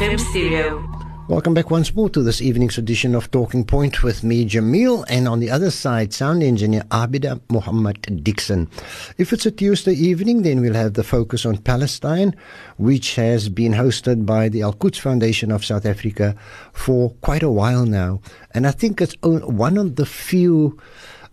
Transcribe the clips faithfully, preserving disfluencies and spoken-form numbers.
F M Studio. Welcome back once more to this evening's edition of Talking Point with me, Jamil, and on the other side, sound engineer Abida Muhammad Dixon. If it's a Tuesday evening, then we'll have the focus on Palestine, which has been hosted by the Al-Quds Foundation of South Africa for quite a while now. And I think it's one of the few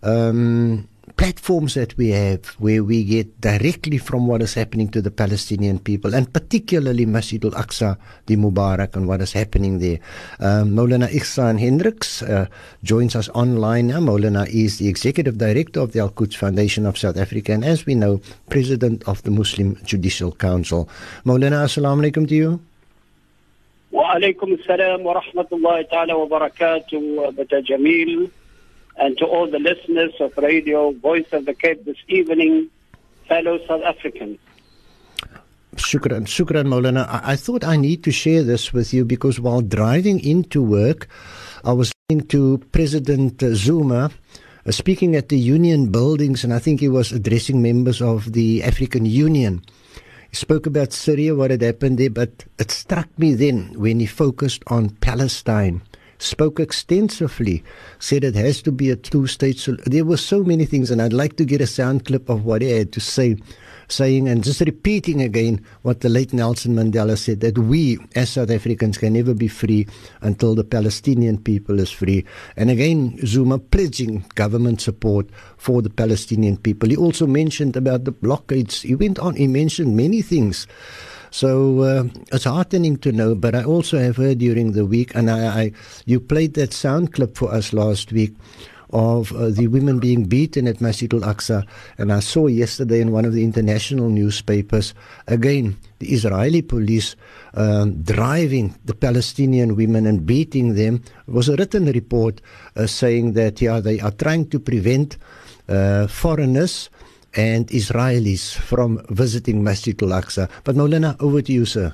um, platforms that we have where we get directly from what is happening to the Palestinian people, and particularly Masjid Al-Aqsa, the Mubarak, and what is happening there. Um, Moulana Ighsaan Hendricks uh, joins us online now. Moulana is the Executive Director of the Al-Quds Foundation of South Africa and, as we know, President of the Muslim Judicial Council. Moulana, assalamu alaikum to you. Wa alaikum assalam wa rahmatullahi ta'ala wa barakatuh, Bata Jamil. And to all the listeners of Radio Voice of the Cape this evening, fellow South Africans. Shukran, Shukran Moulana. I, I thought I need to share this with you because while driving into work, I was listening to President uh, Zuma uh, speaking at the Union Buildings, and I think he was addressing members of the African Union. He spoke about Syria, what had happened there, but it struck me then when he focused on Palestine. Spoke extensively, said it has to be a two-state solution. There were so many things, and I'd like to get a sound clip of what he had to say, saying and just repeating again what the late Nelson Mandela said, that we as South Africans can never be free until the Palestinian people is free. And again, Zuma pledging government support for the Palestinian people. He also mentioned about the blockades. He went on, he mentioned many things. So uh, it's heartening to know, but I also have heard during the week, and I, I you played that sound clip for us last week of uh, the women being beaten at Masjid Al-Aqsa, and I saw yesterday in one of the international newspapers, again, the Israeli police um, driving the Palestinian women and beating them. It was a written report uh, saying that yeah, they are trying to prevent uh, foreigners and Israelis from visiting Masjid Al-Aqsa. But Moulana, over to you, sir.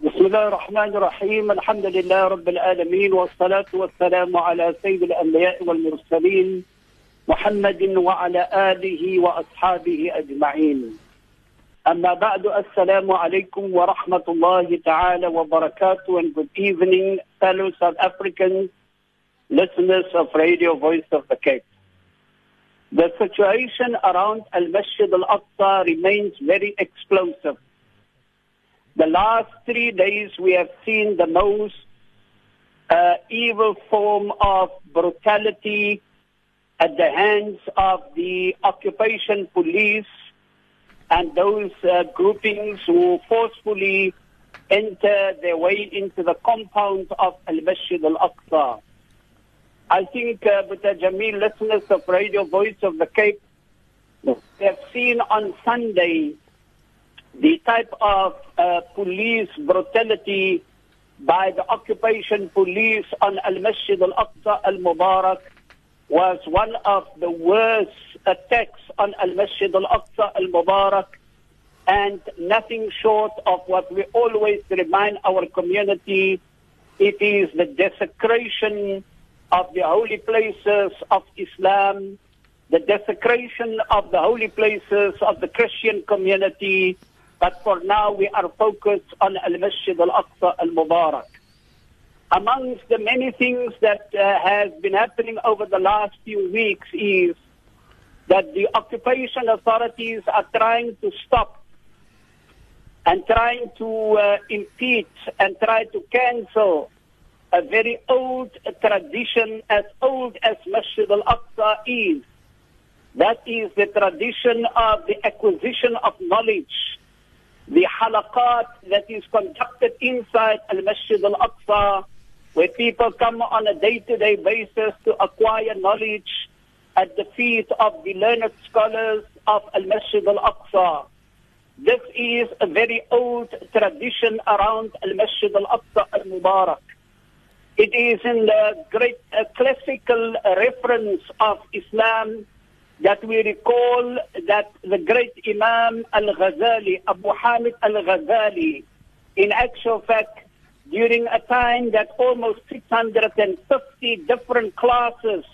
Bismillah ar-Rahman ar-Rahim, alhamdulillah rabbil alameen, wa salatu wa salamu ala sayyid al-anbiya wal mursaleen, Muhammadin wa ala alihi wa ashabihi ajma'een. Amma ba'du, assalamu alaykum wa rahmatullahi ta'ala wa barakatuh, and good evening, fellow South African listeners of Radio Voice of the Cape. The situation around Al-Masjid Al-Aqsa remains very explosive. The last three days we have seen the most uh, evil form of brutality at the hands of the occupation police and those uh, groupings who forcefully enter their way into the compound of Al-Masjid Al-Aqsa. I think, uh, but the Jamil listeners of Radio Voice of the Cape, we have seen on Sunday the type of uh, police brutality by the occupation police on Al-Masjid Al-Aqsa Al-Mubarak was one of the worst attacks on Al-Masjid Al-Aqsa Al-Mubarak, and nothing short of what we always remind our community, it is the desecration of the holy places of Islam, the desecration of the holy places of the Christian community, but for now we are focused on Al-Masjid Al-Aqsa Al-Mubarak. Amongst the many things that uh, has been happening over the last few weeks is that the occupation authorities are trying to stop and trying to uh, impede and try to cancel a very old tradition, as old as Masjid Al-Aqsa is. That is the tradition of the acquisition of knowledge, the halaqat that is conducted inside Al-Masjid Al-Aqsa, where people come on a day-to-day basis to acquire knowledge at the feet of the learned scholars of Al-Masjid Al-Aqsa. This is a very old tradition around Al-Masjid Al-Aqsa Al-Mubarak. It is in the great uh, classical reference of Islam that we recall that the great Imam Al-Ghazali, Abu Hamid Al-Ghazali, in actual fact, during a time that almost six hundred fifty different classes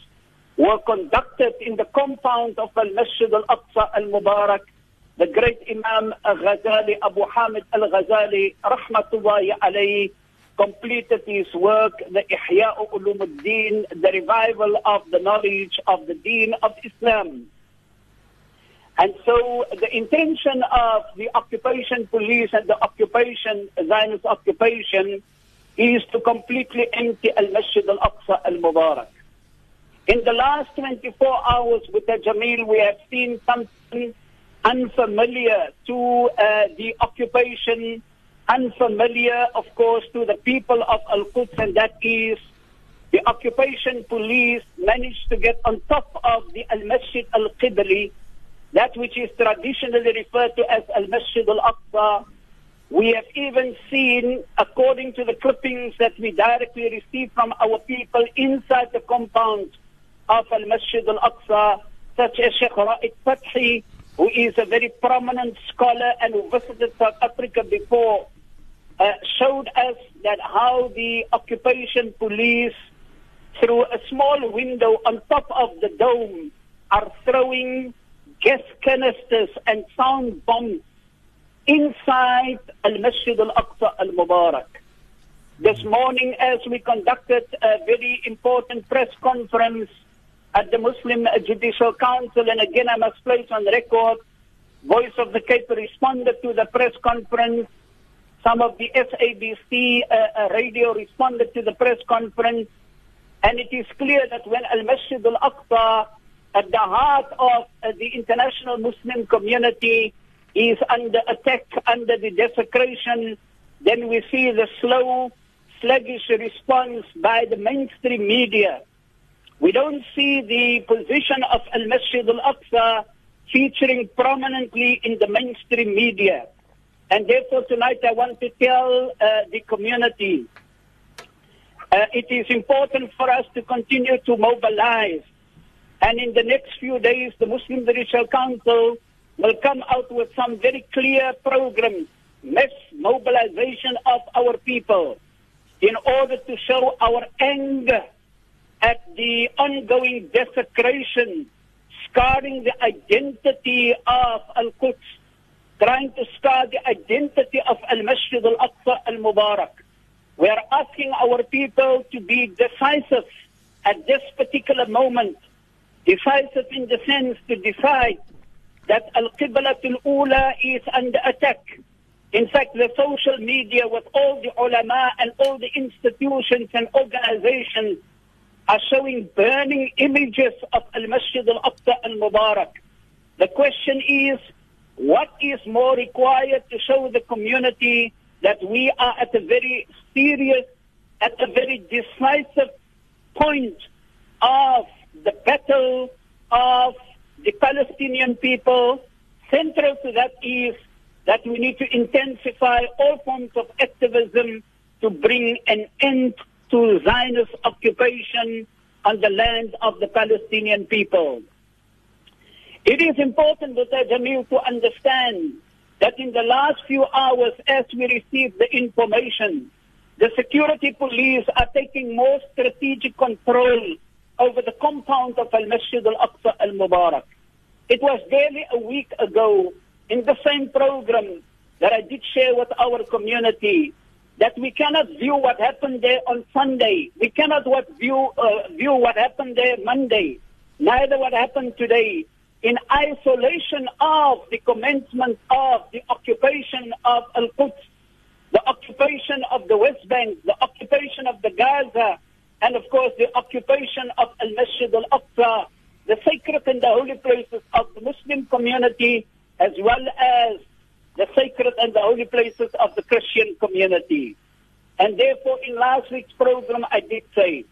were conducted in the compound of Al-Masjid Al-Aqsa Al-Mubarak, the great Imam Al-Ghazali, Abu Hamid Al-Ghazali, rahmatullahi alayhi, completed his work, the Ihya'u ulumud din, the revival of the knowledge of the deen of Islam. And so the intention of the occupation police and the occupation, Zionist occupation, is to completely empty Al Masjid Al-Aqsa Al-Mubarak. In the last twenty-four hours with the Jamil, we have seen something unfamiliar to uh, the occupation, unfamiliar, of course, to the people of Al-Quds, and that is the occupation police managed to get on top of the Al Masjid Al Qibli, that which is traditionally referred to as Al Masjid Al-Aqsa. We have even seen, according to the clippings that we directly received from our people inside the compound of Al Masjid Al-Aqsa, such as Sheikh Ra'id Fatshi, who is a very prominent scholar and who visited South Africa before, uh, showed us that how the occupation police, through a small window on top of the dome, are throwing gas canisters and sound bombs inside Al Masjid Al-Aqsa Al-Mubarak. This morning, as we conducted a very important press conference at the Muslim Judicial Council, and again I must place on record, Voice of the Cape responded to the press conference. Some of the F A B C uh, radio responded to the press conference. And it is clear that when Al Masjid Al-Aqsa, at the heart of uh, the international Muslim community, is under attack, under the desecration, then we see the slow, sluggish response by the mainstream media. We don't see the position of Al-Masjid Al-Aqsa featuring prominently in the mainstream media. And therefore tonight I want to tell uh, the community, uh, it is important for us to continue to mobilize. And in the next few days, the Muslim Judicial Council will come out with some very clear programs, mass mobilization of our people, in order to show our anger at the ongoing desecration, scarring the identity of Al-Quds, trying to scar the identity of Al-Masjid Al-Aqsa Al-Mubarak. We are asking our people to be decisive at this particular moment, decisive in the sense to decide that Al-Qibla Al-Ula is under attack. In fact, the social media with all the ulama and all the institutions and organizations are showing burning images of Al-Masjid Al-Aqsa Al-Mubarak. The question is, what is more required to show the community that we are at a very serious, at a very decisive point of the battle of the Palestinian people? Central to that is that we need to intensify all forms of activism to bring an end to Zionist occupation on the land of the Palestinian people. It is important, Doctor Jamil, to understand that in the last few hours, as we received the information, the security police are taking more strategic control over the compound of Al-Masjid Al-Aqsa Al-Mubarak. It was barely a week ago, in the same program, that I did share with our community, that we cannot view what happened there on Sunday. We cannot what view, uh, view what happened there Monday, neither what happened today, in isolation of the commencement of the occupation of Al-Quds, the occupation of the West Bank, the occupation of the Gaza, and of course the occupation of Al-Masjid Al-Aqsa, the sacred and the holy places of the Muslim community, as well as the sacred and the holy places of the Christian community. And therefore, in last week's program, I did say,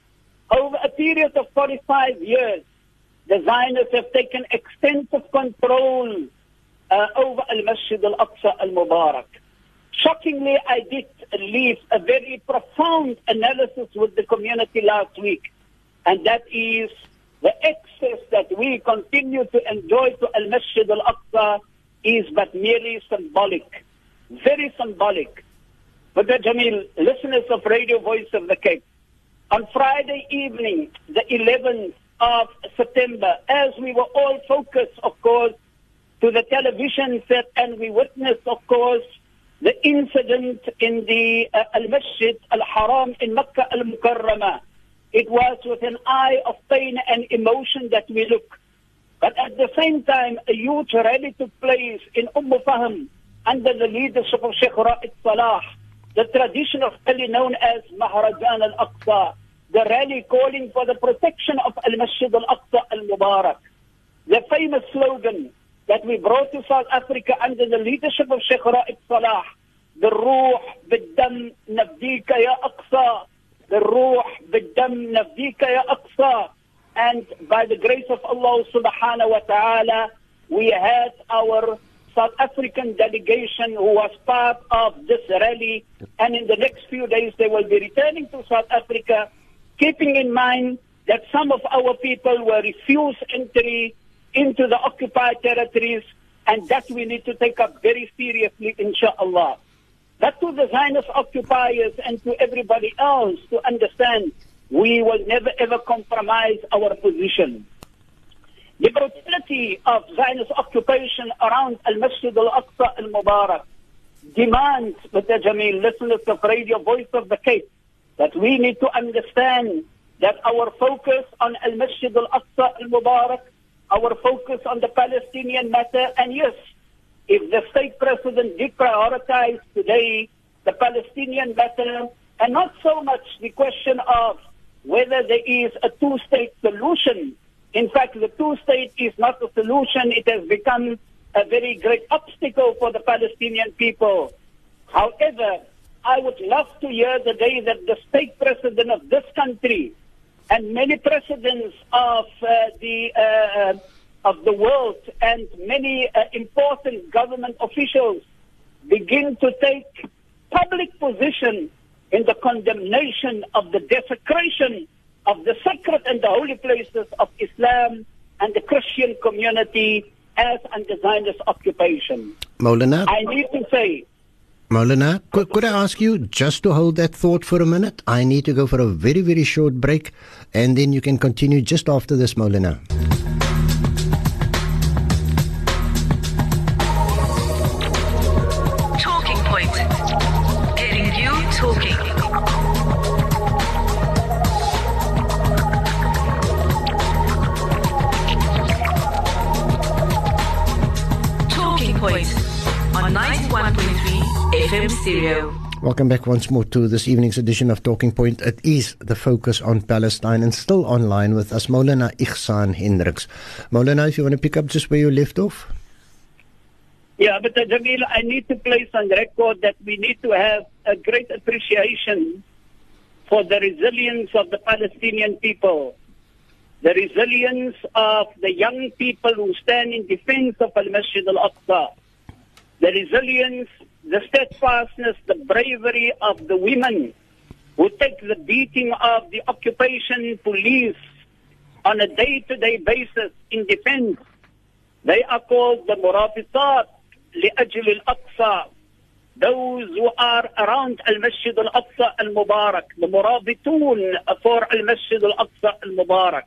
over a period of forty-five years, the Zionists have taken extensive control uh, over Al-Masjid Al-Aqsa Al-Mubarak. Shockingly, I did leave a very profound analysis with the community last week, and that is the access that we continue to enjoy to Al-Masjid Al-Aqsa is but merely symbolic, very symbolic. But the Jamil, listeners of Radio Voice of the Cape, on Friday evening, the eleventh of September, as we were all focused, of course, to the television set, and we witnessed, of course, the incident in the uh, Al Masjid Al Haram in Mecca Al Mukarrama. It was with an eye of pain and emotion that we look. But at the same time, a huge rally took place in Umm Fahm under the leadership of Sheikh Ra'id Salah, the traditional rally known as Maharajan Al Aqsa, the rally calling for the protection of Al Masjid Al-Aqsa Al-Mubarak. The famous slogan that we brought to South Africa under the leadership of Sheikh Ra'id Salah, the Ruh Bidam Nabdika Ya Aqsa, the Ruh Bidam Nabdika Ya Aqsa. And by the grace of Allah subhanahu wa ta'ala, we had our South African delegation who was part of this rally. And in the next few days, they will be returning to South Africa, keeping in mind that some of our people were refused entry into the occupied territories, and that we need to take up very seriously, inshallah. But to the Zionist occupiers and to everybody else to understand, we will never ever compromise our position. The brutality of Zionist occupation around Al-Masjid Al-Aqsa Al-Mubarak demands, Mister Jamil, listeners of Radio Voice of the Cape, that we need to understand that our focus on Al-Masjid Al-Aqsa Al-Mubarak, our focus on the Palestinian matter, and yes, if the state president did prioritize today the Palestinian matter, and not so much the question of whether there is a two-state solution. In fact, the two-state is not a solution. It has become a very great obstacle for the Palestinian people. However, I would love to hear the day that the state president of this country and many presidents of uh, the uh, of the world and many uh, important government officials begin to take public position in the condemnation of the desecration of the sacred and the holy places of Islam and the Christian community as under Zionist occupation. Moulana, I need to say, Moulana, could, could I ask you just to hold that thought for a minute? I need to go for a very, very short break, and then you can continue just after this, Moulana. Talking Point. Getting you talking. Talking Point on ninety-one point three F M Stereo. Welcome back once more to this evening's edition of Talking Point. It is the focus on Palestine, and still online with us, Moulana Ighsaan Hendricks. Moulana, if you want to pick up just where you left off. Yeah, but uh, Jamil, I need to place on record that we need to have a great appreciation for the resilience of the Palestinian people, the resilience of the young people who stand in defense of Al-Masjid Al-Aqsa, the resilience, the steadfastness, the bravery of the women who take the beating of the occupation police on a day-to-day basis in defense. They are called the Murabitat li ajil al-Aqsa, those who are around Al-Masjid Al-Aqsa Al-Mubarak, the Murabitun for Al-Masjid Al-Aqsa Al-Mubarak.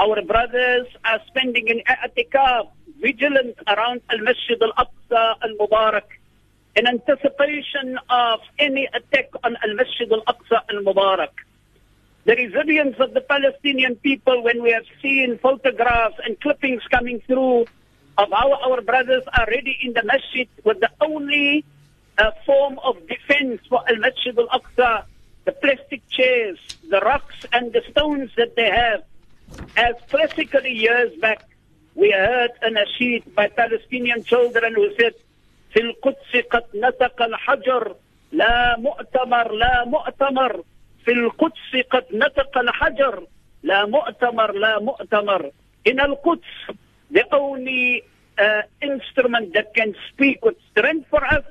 Our brothers are spending in i'tikaf, vigilant around Al-Masjid Al-Aqsa Al-Mubarak, in anticipation of any attack on Al-Masjid Al-Aqsa Al-Mubarak. The resilience of the Palestinian people, when we have seen photographs and clippings coming through of how our brothers are ready in the masjid with the only uh, form of defense for Al-Masjid Al-Aqsa, the plastic chairs, the rocks and the stones that they have. As classically years back, we heard a nasheed by Palestinian children who said, في القدس قد نطق الحجر لا مؤتمر لا مؤتمر في القدس قد نطق الحجر لا مؤتمر لا مؤتمر. In Al-Quds, the only uh, instrument that can speak with strength for us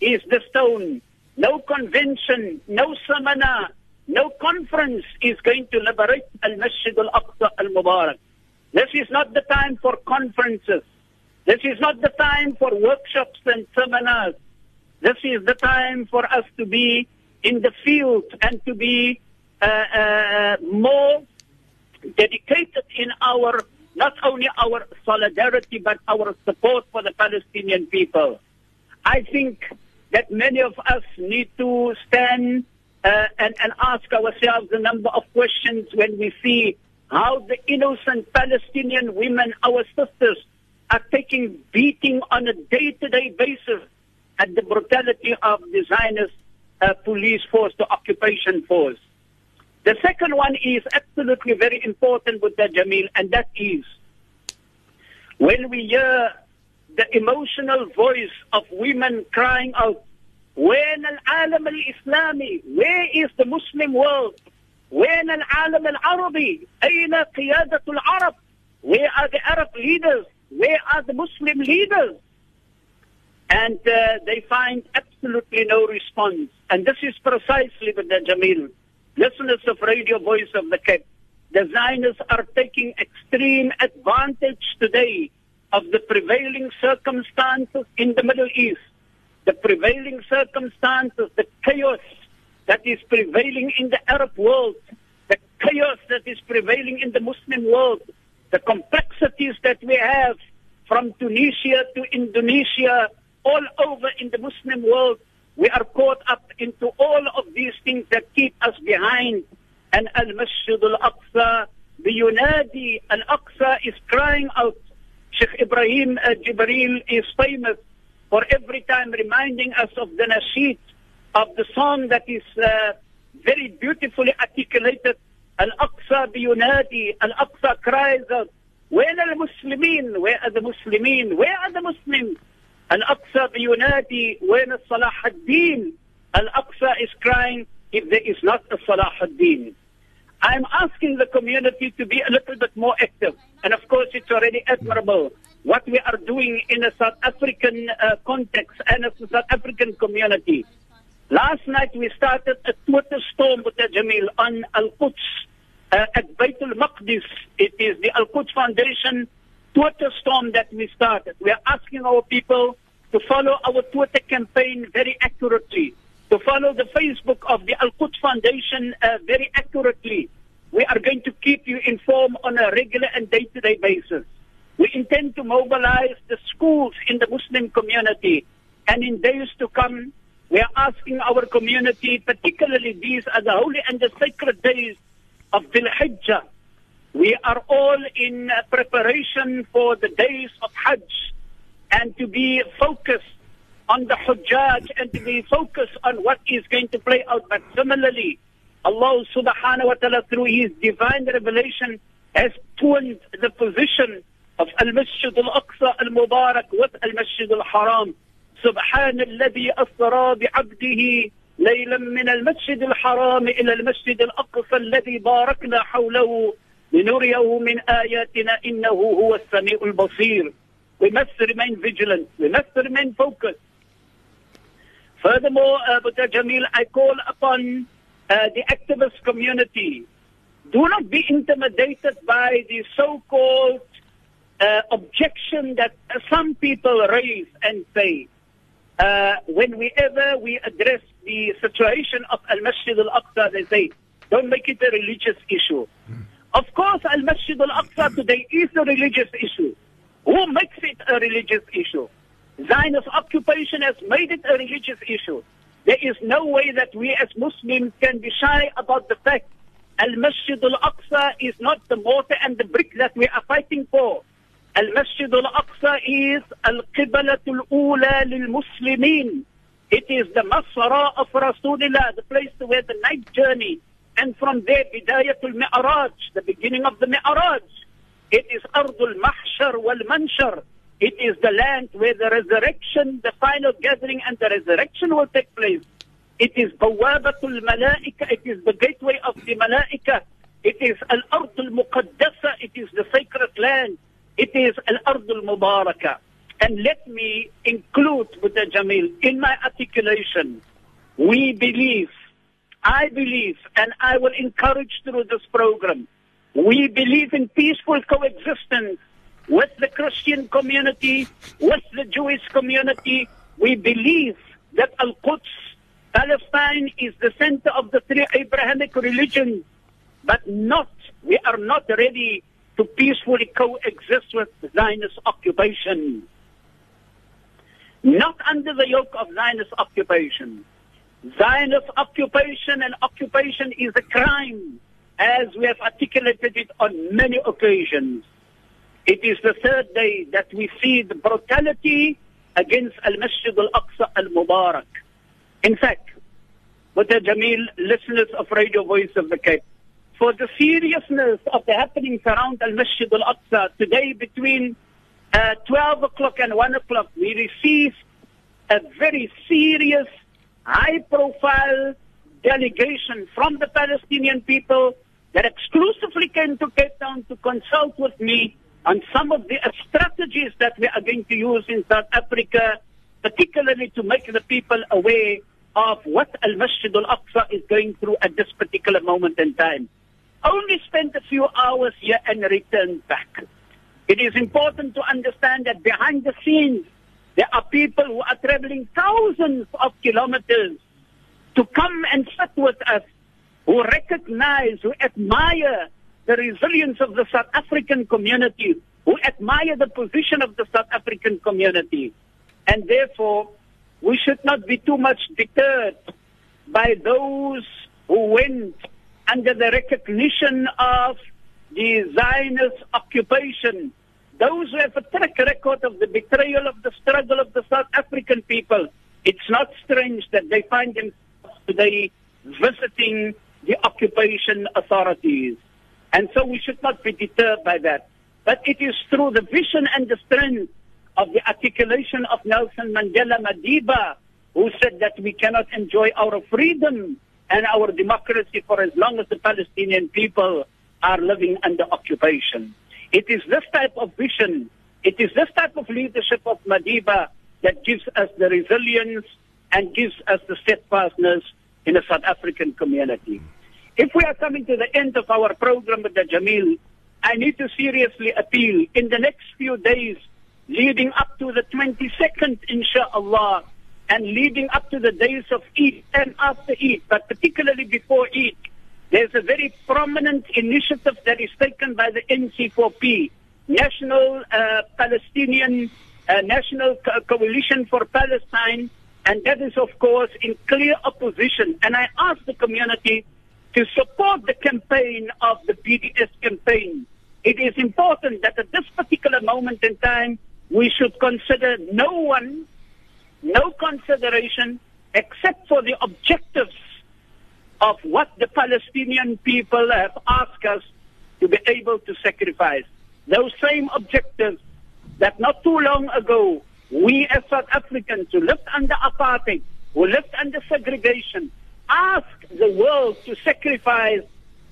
is the stone. No convention, no samana, no conference is going to liberate Al-Masjid Al-Aqsa Al-Mubarak. This is not the time for conferences. This is not the time for workshops and seminars. This is the time for us to be in the field and to be uh, uh, more dedicated in our not only our solidarity, but our support for the Palestinian people. I think that many of us need to stand uh, and, and ask ourselves a number of questions when we see how the innocent Palestinian women, our sisters, are taking beating on a day-to-day basis at the brutality of the Zionist uh, police force, the occupation force. The second one is absolutely very important, Buddha Jamil, and that is when we hear the emotional voice of women crying out, "Wain al-alam al-Islami? Where is the Muslim world? Wain al-alam al-Arabi? Aina qiyadatul Arab? Where are the Arab leaders? Where are the Muslim leaders?" And uh, they find absolutely no response. And this is precisely, Buddha Jamil, listeners of Radio Voice of the Cape, the Zionists are taking extreme advantage today of the prevailing circumstances in the Middle East, the prevailing circumstances, the chaos that is prevailing in the Arab world, the chaos that is prevailing in the Muslim world, the complexities that we have from Tunisia to Indonesia, all over in the Muslim world. We are caught up into all of these things that keep us behind. And Al-Masjid Al-Aqsa, the Unadi Al-Aqsa is crying out. Sheikh Ibrahim uh, Jibreel is famous for every time reminding us of the nasheed, of the song that is uh, very beautifully articulated. Al-Aqsa bi Unadi, Al-Aqsa cries out, "Wain al-Muslimin? Where are the Muslimin? Where are the Muslims?" Al-Aqsa biyunadi, "Wain Salah ad-Din?" Al-Aqsa is crying if there is not a Salah ad-Din. I'm asking the community to be a little bit more active. And of course, it's already admirable what we are doing in a South African uh, context and as a South African community. Last night, we started a Twitter storm with the Jamil on Al-Quds uh, at Baitul Maqdis. It is the Al-Quds Foundation Twitter storm that we started. We are asking our people to follow our Twitter campaign very accurately, to follow the Facebook of the Al-Quds Foundation uh, very accurately. We are going to keep you informed on a regular and day-to-day basis. We intend to mobilize the schools in the Muslim community. And in days to come, we are asking our community, particularly these are the holy and the sacred days of Dhul-Hijjah. We are all in preparation for the days of Hajj, and to be focused on the Hujjaj and to be focused on what is going to play out. But similarly, Allah subhanahu wa ta'ala through His divine revelation has turned the position of Al-Masjid Al-Aqsa Al-Mubarak with Al-Masjid Al Haram. Subhanalladhi asra bi'abdihi laylan min Al-Masjid Al Haram ila Al-Masjid Al-Aqsa alladhi barakna hawlahu. We must remain vigilant. We must remain focused. Furthermore, uh, Buddha Jamil, I call upon uh, the activist community. Do not be intimidated by the so-called uh, objection that some people raise and say, uh, whenever we address the situation of Al-Masjid Al-Aqsa, they say, don't make it a religious issue. Mm. Of course, Al-Masjid Al-Aqsa today is a religious issue. Who makes it a religious issue? Zionist occupation has made it a religious issue. There is no way that we as Muslims can be shy about the fact Al-Masjid Al-Aqsa is not the mortar and the brick that we are fighting for. Al-Masjid Al-Aqsa is Al-Qibla Al-Ula lil-Muslimin. It is the Masara of Rasulullah, the place where the night journey, and from there, Bidayat al-Mi'araj, the beginning of the Mi'araj. It is Ardul Mahshar wal Manshar. It is the land where the resurrection, the final gathering and the resurrection will take place. It is Bawabatul Malaika. It is the gateway of the Malaika. It is Al-Ardul Muqaddasa. It is the sacred land. It is Al-Ardul Mubaraka. And let me include, Buddha Jamil, in my articulation, we believe, I believe, and I will encourage through this program, we believe in peaceful coexistence with the Christian community, with the Jewish community. We believe that Al-Quds, Palestine, is the center of the three Abrahamic religions, but not, we are not ready to peacefully coexist with Zionist occupation. Not under the yoke of Zionist occupation. Zionist occupation and occupation is a crime, as we have articulated it on many occasions. It is the third day that we see the brutality against Al-Masjid Al-Aqsa Al-Mubarak. In fact, with the Jameel listeners of Radio Voice of the Cape, for the seriousness of the happenings around Al-Masjid Al-Aqsa, today between uh, twelve o'clock and one o'clock, we received a very serious, high-profile delegation from the Palestinian people that exclusively came to Cape Town to consult with me on some of the strategies that we are going to use in South Africa, particularly to make the people aware of what Al-Masjid Al-Aqsa is going through at this particular moment in time. Only spent a few hours here and returned back. It is important to understand that behind the scenes, there are people who are traveling thousands of kilometers to come and sit with us, who recognize, who admire the resilience of the South African community, who admire the position of the South African community. And therefore, we should not be too much deterred by those who went under the recognition of the Zionist occupation, those who have a track record of the betrayal of the struggle of the South African people. It's not strange that they find themselves today visiting the occupation authorities. And so we should not be deterred by that. But it is through the vision and the strength of the articulation of Nelson Mandela Madiba, who said that we cannot enjoy our freedom and our democracy for as long as the Palestinian people are living under occupation. It is this type of vision, it is this type of leadership of Madiba that gives us the resilience and gives us the steadfastness in the South African community. If we are coming to the end of our program with the Jameel, I need to seriously appeal in the next few days leading up to the twenty-second, insha'Allah, and leading up to the days of Eid and after Eid, but particularly before Eid, there's a very prominent initiative that is taken by the N C four P, National uh, Palestinian, uh, National Co- Coalition for Palestine, and that is, of course, in clear opposition. And I ask the community to support the campaign of the B D S campaign. It is important that at this particular moment in time, we should consider no one, no consideration, except for the objectives of what the Palestinian people have asked us to be able to sacrifice. Those same objectives that not too long ago, we as South Africans who lived under apartheid, who lived under segregation, asked the world to sacrifice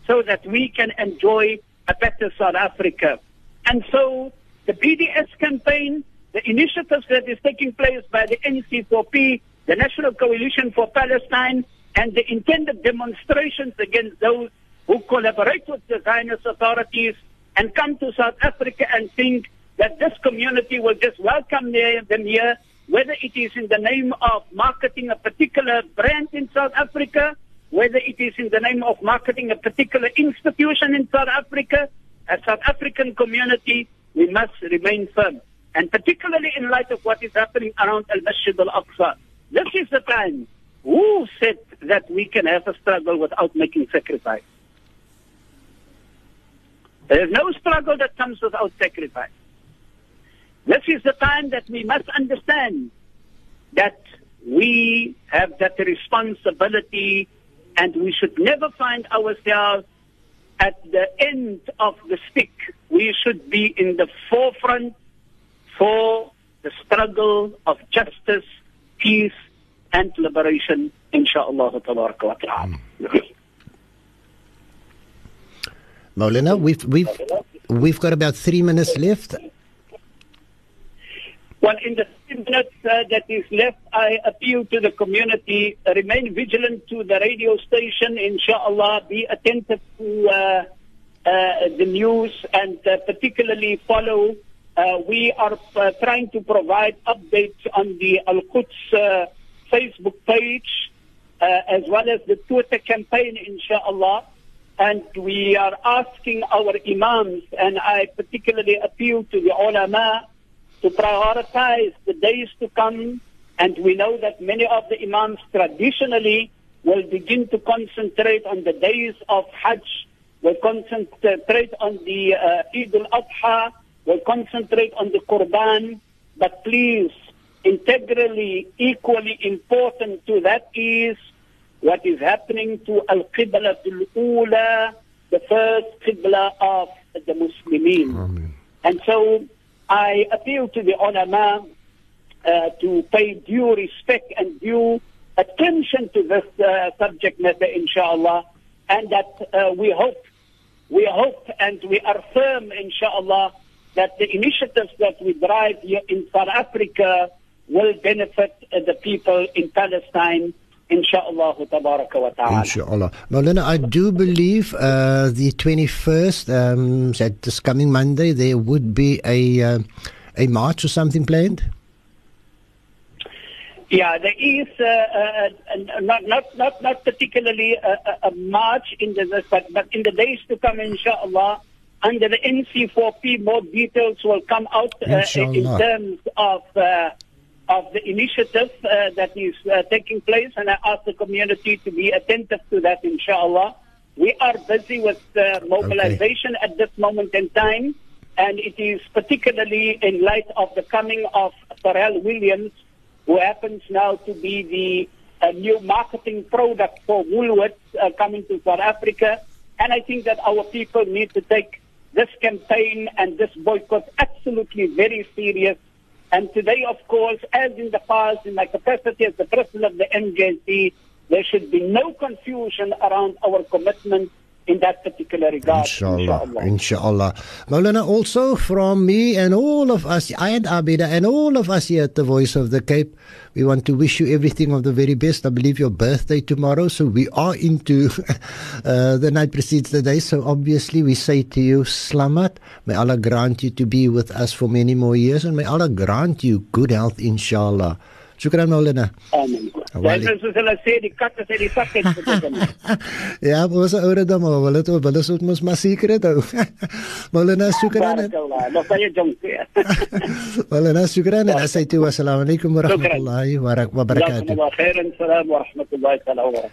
so that we can enjoy a better South Africa. And so the B D S campaign, the initiatives that is taking place by the N C four P, the National Coalition for Palestine, and the intended demonstrations against those who collaborate with the Zionist authorities and come to South Africa and think that this community will just welcome them here, whether it is in the name of marketing a particular brand in South Africa, whether it is in the name of marketing a particular institution in South Africa. As South African community, we must remain firm. And particularly in light of what is happening around Al-Masjid Al-Aqsa, this is the time. Who said that we can have a struggle without making sacrifice? There is no struggle that comes without sacrifice. This is the time that we must understand that we have that responsibility, and we should never find ourselves at the end of the stick. We should be in the forefront for the struggle of justice, peace, and liberation, insha'Allah tabarak wa ta'ala. Moulana, we've we've we've got about three minutes left. Well, in the three minutes uh, that is left, I appeal to the community: uh, remain vigilant to the radio station, insha'Allah. Be attentive to uh, uh, the news, and uh, particularly follow. Uh, we are uh, trying to provide updates on the Al-Quds Uh, Facebook page, uh, as well as the Twitter campaign, insha'Allah. Uh, And we are asking our imams, and I particularly appeal to the ulama, to prioritize the days to come. And we know that many of the imams traditionally will begin to concentrate on the days of Hajj, will concentrate on the uh, Eid al-Adha, will concentrate on the Qurban. But please, integrally, equally important to that is what is happening to Al-Qibla Al-Ula, the first Qibla of the Muslimin. Amen. And so I appeal to the ulama uh, to pay due respect and due attention to this uh, subject matter, inshallah, and that uh, we hope, we hope and we are firm, inshallah, that the initiatives that we drive here in South Africa will benefit uh, the people in Palestine, inshallah tabaraka wa ta'ala. Inshallah. Moulana, I do believe uh, the twenty-first, um, that this coming Monday, there would be a uh, a march or something planned? Yeah, there is uh, uh, not, not, not, not particularly a, a march in the, but, but in the days to come, inshallah, under the N C four P, more details will come out uh, in terms of uh, of the initiative uh, that is uh, taking place, and I ask the community to be attentive to that, inshallah. We are busy with uh, mobilization okay. at this moment in time, and it is particularly in light of the coming of Pharrell Williams, who happens now to be the uh, new marketing product for Woolworths uh, coming to South Africa. And I think that our people need to take this campaign and this boycott absolutely very serious. And today, of course, as in the past, in my capacity as the president of the M J C, there should be no confusion around our commitment in that particular regard. Inshallah. Inshallah. Inshallah. Moulana, also from me and all of us, I and Abida and all of us here at the Voice of the Cape, we want to wish you everything of the very best. I believe your birthday tomorrow, so we are into uh, the night precedes the day. So obviously we say to you, Slamat, may Allah grant you to be with us for many more years, and may Allah grant you good health, inshallah. Shukran, Moulana. Amen. Ja, maar onze ouderdom, we willen het, we willen het, ons maar secret hou. Moulana, shukran. Moulana, shukran. En as hy toe, assalamu alaikum wa rahmatullahi wa barakatuh.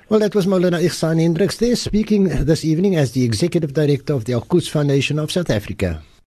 Well, that was Moulana Ighsaan Hendricks there, speaking this evening as the Executive Director of the Al-Quds Foundation of South Africa.